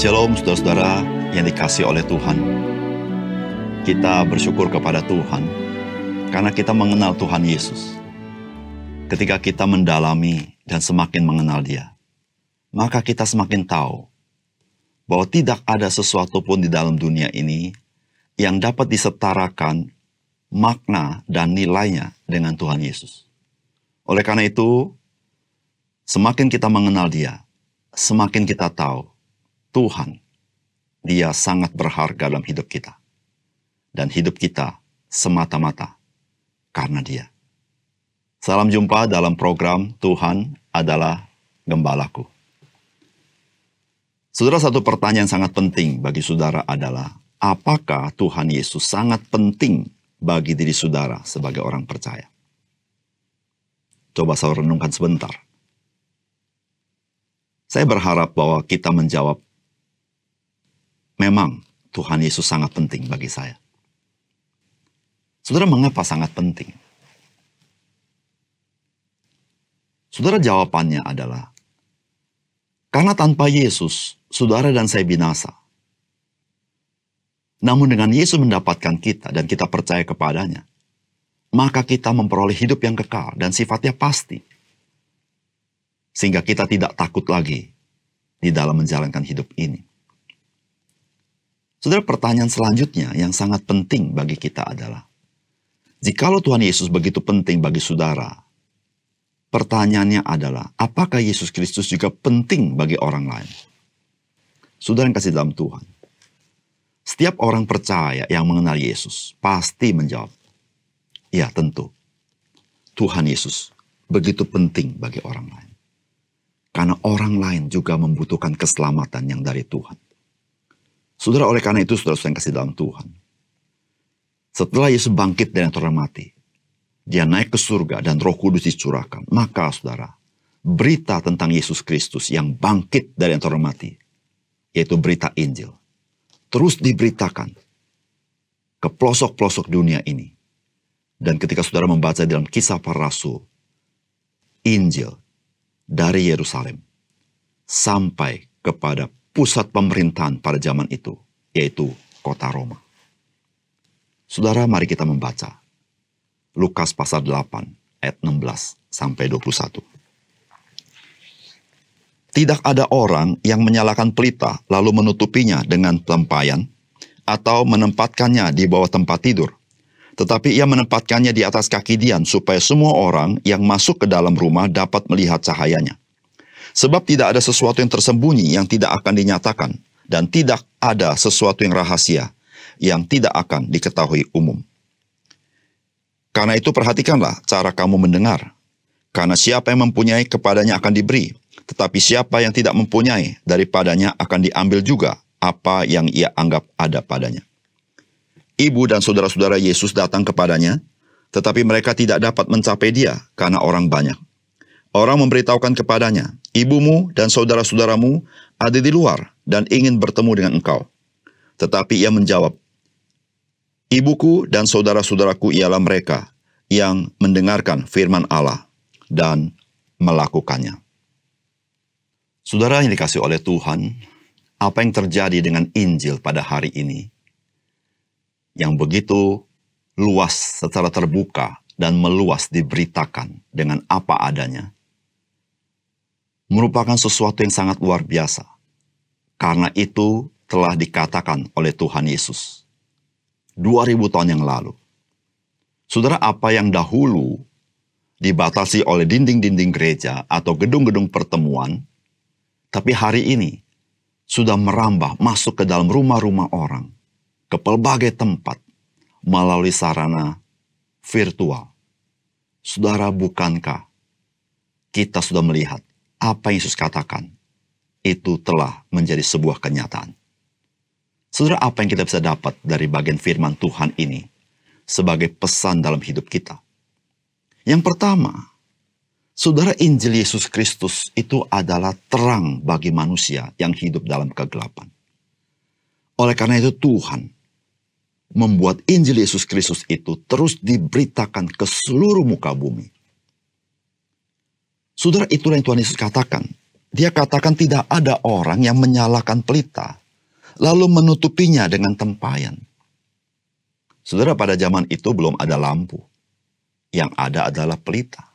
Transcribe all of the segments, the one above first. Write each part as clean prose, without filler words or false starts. Shalom saudara-saudara yang dikasihi oleh Tuhan. Kita bersyukur kepada Tuhan karena kita mengenal Tuhan Yesus. Ketika kita mendalami dan semakin mengenal Dia, maka kita semakin tahu bahwa tidak ada sesuatu pun di dalam dunia ini yang dapat disetarakan makna dan nilainya dengan Tuhan Yesus. Oleh karena itu, semakin kita mengenal Dia, semakin kita tahu Tuhan, Dia sangat berharga dalam hidup kita. Dan hidup kita semata-mata karena Dia. Salam jumpa dalam program Tuhan adalah Gembalaku. Saudara, satu pertanyaan sangat penting bagi saudara adalah, apakah Tuhan Yesus sangat penting bagi diri saudara sebagai orang percaya? Coba saya renungkan sebentar. Saya berharap bahwa kita menjawab, memang Tuhan Yesus sangat penting bagi saya. Saudara, mengapa sangat penting? Saudara, jawabannya adalah, karena tanpa Yesus, saudara dan saya binasa. Namun dengan Yesus mendapatkan kita dan kita percaya kepadanya, maka kita memperoleh hidup yang kekal dan sifatnya pasti. Sehingga kita tidak takut lagi di dalam menjalankan hidup ini. Saudara, pertanyaan selanjutnya yang sangat penting bagi kita adalah, jikalau Tuhan Yesus begitu penting bagi saudara, pertanyaannya adalah, apakah Yesus Kristus juga penting bagi orang lain? Saudara yang kasih dalam Tuhan, setiap orang percaya yang mengenal Yesus pasti menjawab, ya tentu, Tuhan Yesus begitu penting bagi orang lain. Karena orang lain juga membutuhkan keselamatan yang dari Tuhan. Saudara, oleh karena itu saudara-saudara yang kasih dalam Tuhan, setelah Yesus bangkit dari orang mati, Dia naik ke surga dan Roh Kudus dicurahkan. Maka saudara, berita tentang Yesus Kristus yang bangkit dari orang mati, yaitu berita Injil, terus diberitakan ke pelosok-pelosok dunia ini. Dan ketika saudara membaca dalam Kisah Para Rasul, Injil dari Yerusalem sampai kepada pusat pemerintahan pada zaman itu, yaitu kota Roma. Saudara, mari kita membaca Lukas pasal 8 ayat 16 sampai 21. Tidak ada orang yang menyalakan pelita lalu menutupinya dengan tempayan atau menempatkannya di bawah tempat tidur. Tetapi ia menempatkannya di atas kaki dian, supaya semua orang yang masuk ke dalam rumah dapat melihat cahayanya. Sebab tidak ada sesuatu yang tersembunyi yang tidak akan dinyatakan, dan tidak ada sesuatu yang rahasia yang tidak akan diketahui umum. Karena itu perhatikanlah cara kamu mendengar. Karena siapa yang mempunyai kepadanya akan diberi, tetapi siapa yang tidak mempunyai daripadanya akan diambil juga apa yang ia anggap ada padanya. Ibu dan saudara-saudara Yesus datang kepadanya, tetapi mereka tidak dapat mencapai Dia karena orang banyak. Orang memberitahukan kepadanya, ibumu dan saudara-saudaramu ada di luar dan ingin bertemu dengan engkau. Tetapi ia menjawab, ibuku dan saudara-saudaraku ialah mereka yang mendengarkan firman Allah dan melakukannya. Saudara yang dikasihi oleh Tuhan, apa yang terjadi dengan Injil pada hari ini yang begitu luas secara terbuka dan meluas diberitakan dengan apa adanya, merupakan sesuatu yang sangat luar biasa. Karena itu telah dikatakan oleh Tuhan Yesus 2000 tahun yang lalu. Saudara, apa yang dahulu dibatasi oleh dinding-dinding gereja atau gedung-gedung pertemuan, tapi hari ini sudah merambah masuk ke dalam rumah-rumah orang, ke pelbagai tempat, melalui sarana virtual. Saudara, bukankah kita sudah melihat apa yang Yesus katakan? Itu telah menjadi sebuah kenyataan. Saudara, apa yang kita bisa dapat dari bagian firman Tuhan ini sebagai pesan dalam hidup kita? Yang pertama, saudara, Injil Yesus Kristus itu adalah terang bagi manusia yang hidup dalam kegelapan. Oleh karena itu Tuhan membuat Injil Yesus Kristus itu terus diberitakan ke seluruh muka bumi. Saudara, itulah yang Tuhan Yesus katakan Dia katakan tidak ada orang yang menyalakan pelita, lalu menutupinya dengan tempayan. Saudara, pada zaman itu belum ada lampu. Yang ada adalah pelita.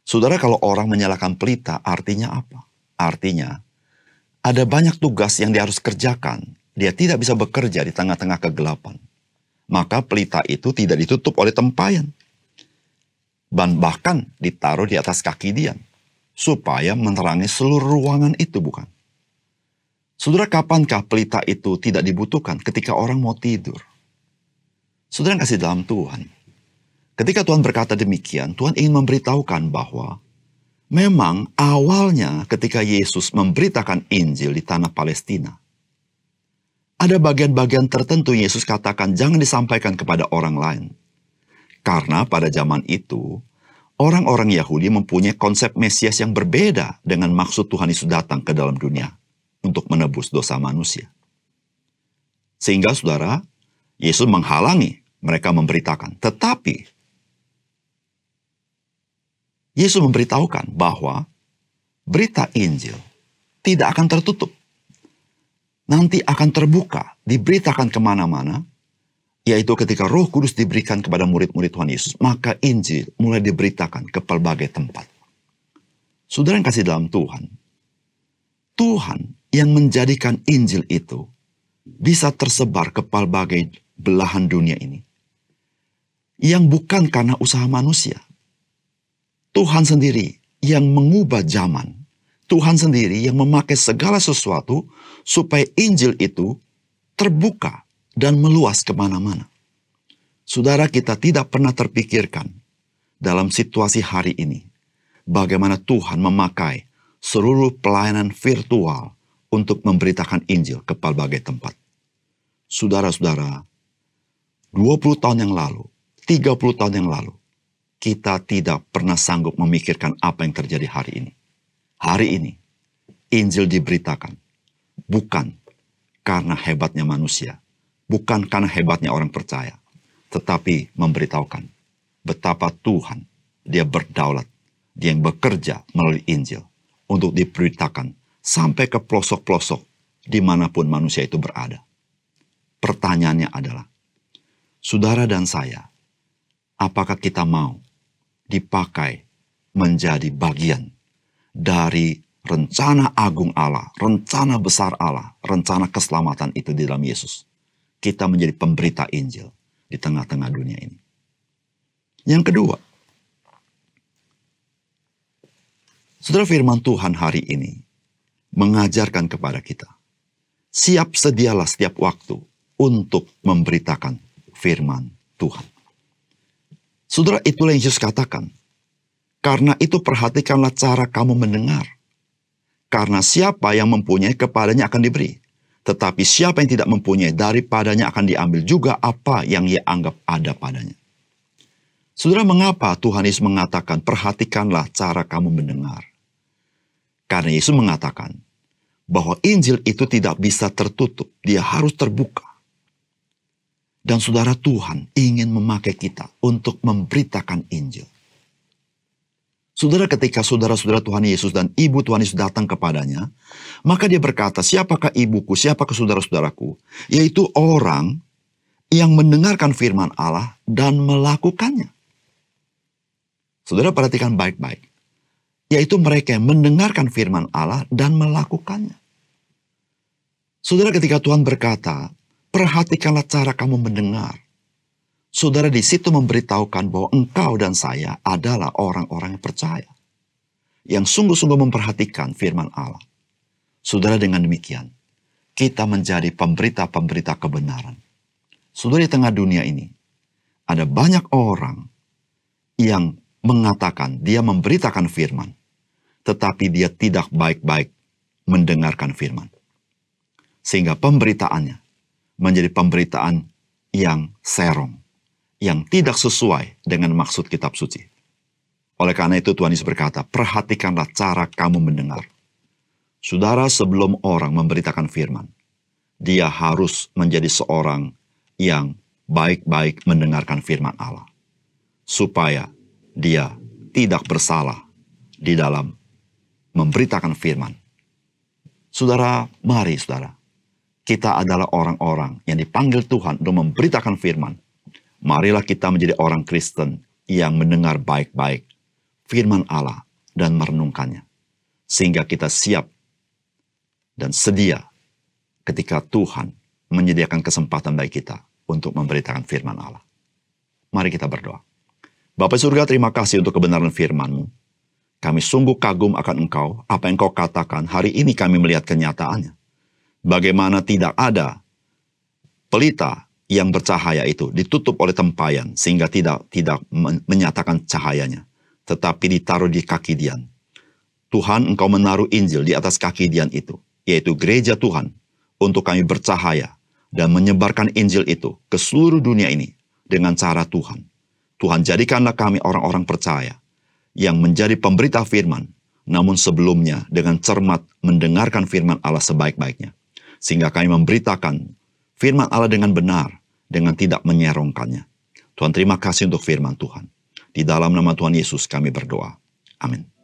Saudara, kalau orang menyalakan pelita, artinya apa? Artinya, ada banyak tugas yang dia harus kerjakan. Dia tidak bisa bekerja di tengah-tengah kegelapan. Maka pelita itu tidak ditutup oleh tempayan. Bahkan ditaruh di atas kaki dia. Supaya menerangi seluruh ruangan itu, bukan? Saudara, kapankah pelita itu tidak dibutuhkan? Ketika orang mau tidur. Saudara yang kasih dalam Tuhan, ketika Tuhan berkata demikian, Tuhan ingin memberitahukan bahwa memang awalnya ketika Yesus memberitakan Injil di tanah Palestina, ada bagian-bagian tertentu Yesus katakan jangan disampaikan kepada orang lain. Karena pada zaman itu, orang-orang Yahudi mempunyai konsep Mesias yang berbeda dengan maksud Tuhan Yesus datang ke dalam dunia untuk menebus dosa manusia. Sehingga saudara, Yesus menghalangi mereka memberitakan. Tetapi, Yesus memberitahukan bahwa berita Injil tidak akan tertutup. Nanti akan terbuka, diberitakan kemana-mana. Yaitu ketika Roh Kudus diberikan kepada murid-murid Tuhan Yesus, maka Injil mulai diberitakan ke pelbagai tempat. Saudara yang kasih dalam Tuhan, Tuhan yang menjadikan Injil itu bisa tersebar ke pelbagai belahan dunia ini. Yang bukan karena usaha manusia. Tuhan sendiri yang mengubah zaman. Tuhan sendiri yang memakai segala sesuatu supaya Injil itu terbuka dan meluas kemana-mana. Saudara, kita tidak pernah terpikirkan dalam situasi hari ini, bagaimana Tuhan memakai seluruh pelayanan virtual untuk memberitakan Injil ke berbagai tempat. Saudara-saudara, 20 tahun yang lalu, 30 tahun yang lalu, kita tidak pernah sanggup memikirkan apa yang terjadi hari ini. Hari ini, Injil diberitakan bukan karena hebatnya manusia, bukan karena hebatnya orang percaya, tetapi memberitahukan betapa Tuhan, dia berdaulat, dia yang bekerja melalui Injil untuk diberitakan sampai ke pelosok-pelosok dimanapun manusia itu berada. Pertanyaannya adalah, saudara dan saya, apakah kita mau dipakai menjadi bagian dari rencana agung Allah, rencana besar Allah, rencana keselamatan itu di dalam Yesus? Kita menjadi pemberita Injil di tengah-tengah dunia ini. Yang kedua, saudara, firman Tuhan hari ini mengajarkan kepada kita, siap sedialah setiap waktu untuk memberitakan firman Tuhan. Saudara, itulah yang Yesus katakan. Karena itu perhatikanlah cara kamu mendengar. Karena siapa yang mempunyai kepadanya akan diberi. Tetapi siapa yang tidak mempunyai, daripadanya akan diambil juga apa yang ia anggap ada padanya. Saudara, mengapa Tuhan Yesus mengatakan, perhatikanlah cara kamu mendengar? Karena Yesus mengatakan bahwa Injil itu tidak bisa tertutup, dia harus terbuka. Dan saudara, Tuhan ingin memakai kita untuk memberitakan Injil. Saudara, ketika saudara-saudara Tuhan Yesus dan ibu Tuhan Yesus datang kepadanya, maka dia berkata, siapakah ibuku, siapakah saudara-saudaraku? Yaitu orang yang mendengarkan firman Allah dan melakukannya. Saudara, perhatikan baik-baik. Yaitu mereka yang mendengarkan firman Allah dan melakukannya. Saudara, ketika Tuhan berkata, perhatikanlah cara kamu mendengar. Saudara, di situ memberitahukan bahwa engkau dan saya adalah orang-orang yang percaya, yang sungguh-sungguh memperhatikan firman Allah. Saudara, dengan demikian, kita menjadi pemberita-pemberita kebenaran. Saudara, di tengah dunia ini, ada banyak orang yang mengatakan dia memberitakan firman, tetapi dia tidak baik-baik mendengarkan firman. Sehingga pemberitaannya menjadi pemberitaan yang serong, yang tidak sesuai dengan maksud kitab suci. Oleh karena itu Tuhan Yesus berkata, perhatikanlah cara kamu mendengar. Saudara, sebelum orang memberitakan firman, dia harus menjadi seorang yang baik-baik mendengarkan firman Allah. Supaya dia tidak bersalah di dalam memberitakan firman. Saudara, mari saudara. Kita adalah orang-orang yang dipanggil Tuhan untuk memberitakan firman. Marilah kita menjadi orang Kristen yang mendengar baik-baik firman Allah dan merenungkannya. Sehingga kita siap dan sedia ketika Tuhan menyediakan kesempatan bagi kita untuk memberitakan firman Allah. Mari kita berdoa. Bapa surga, terima kasih untuk kebenaran firman-Mu. Kami sungguh kagum akan Engkau, apa yang Engkau katakan, hari ini kami melihat kenyataannya. Bagaimana tidak ada pelita yang bercahaya itu ditutup oleh tempayan sehingga tidak menyatakan cahayanya, tetapi ditaruh di kaki Dian. Tuhan, Engkau menaruh Injil di atas kaki Dian itu, yaitu gereja Tuhan, untuk kami bercahaya dan menyebarkan Injil itu ke seluruh dunia ini dengan cara Tuhan. Tuhan, jadikanlah kami orang-orang percaya yang menjadi pemberita firman, namun sebelumnya dengan cermat mendengarkan firman Allah sebaik-baiknya. Sehingga kami memberitakan firman Allah dengan benar, dengan tidak menyerongkannya. Tuhan, terima kasih untuk firman Tuhan. Di dalam nama Tuhan Yesus kami berdoa. Amin.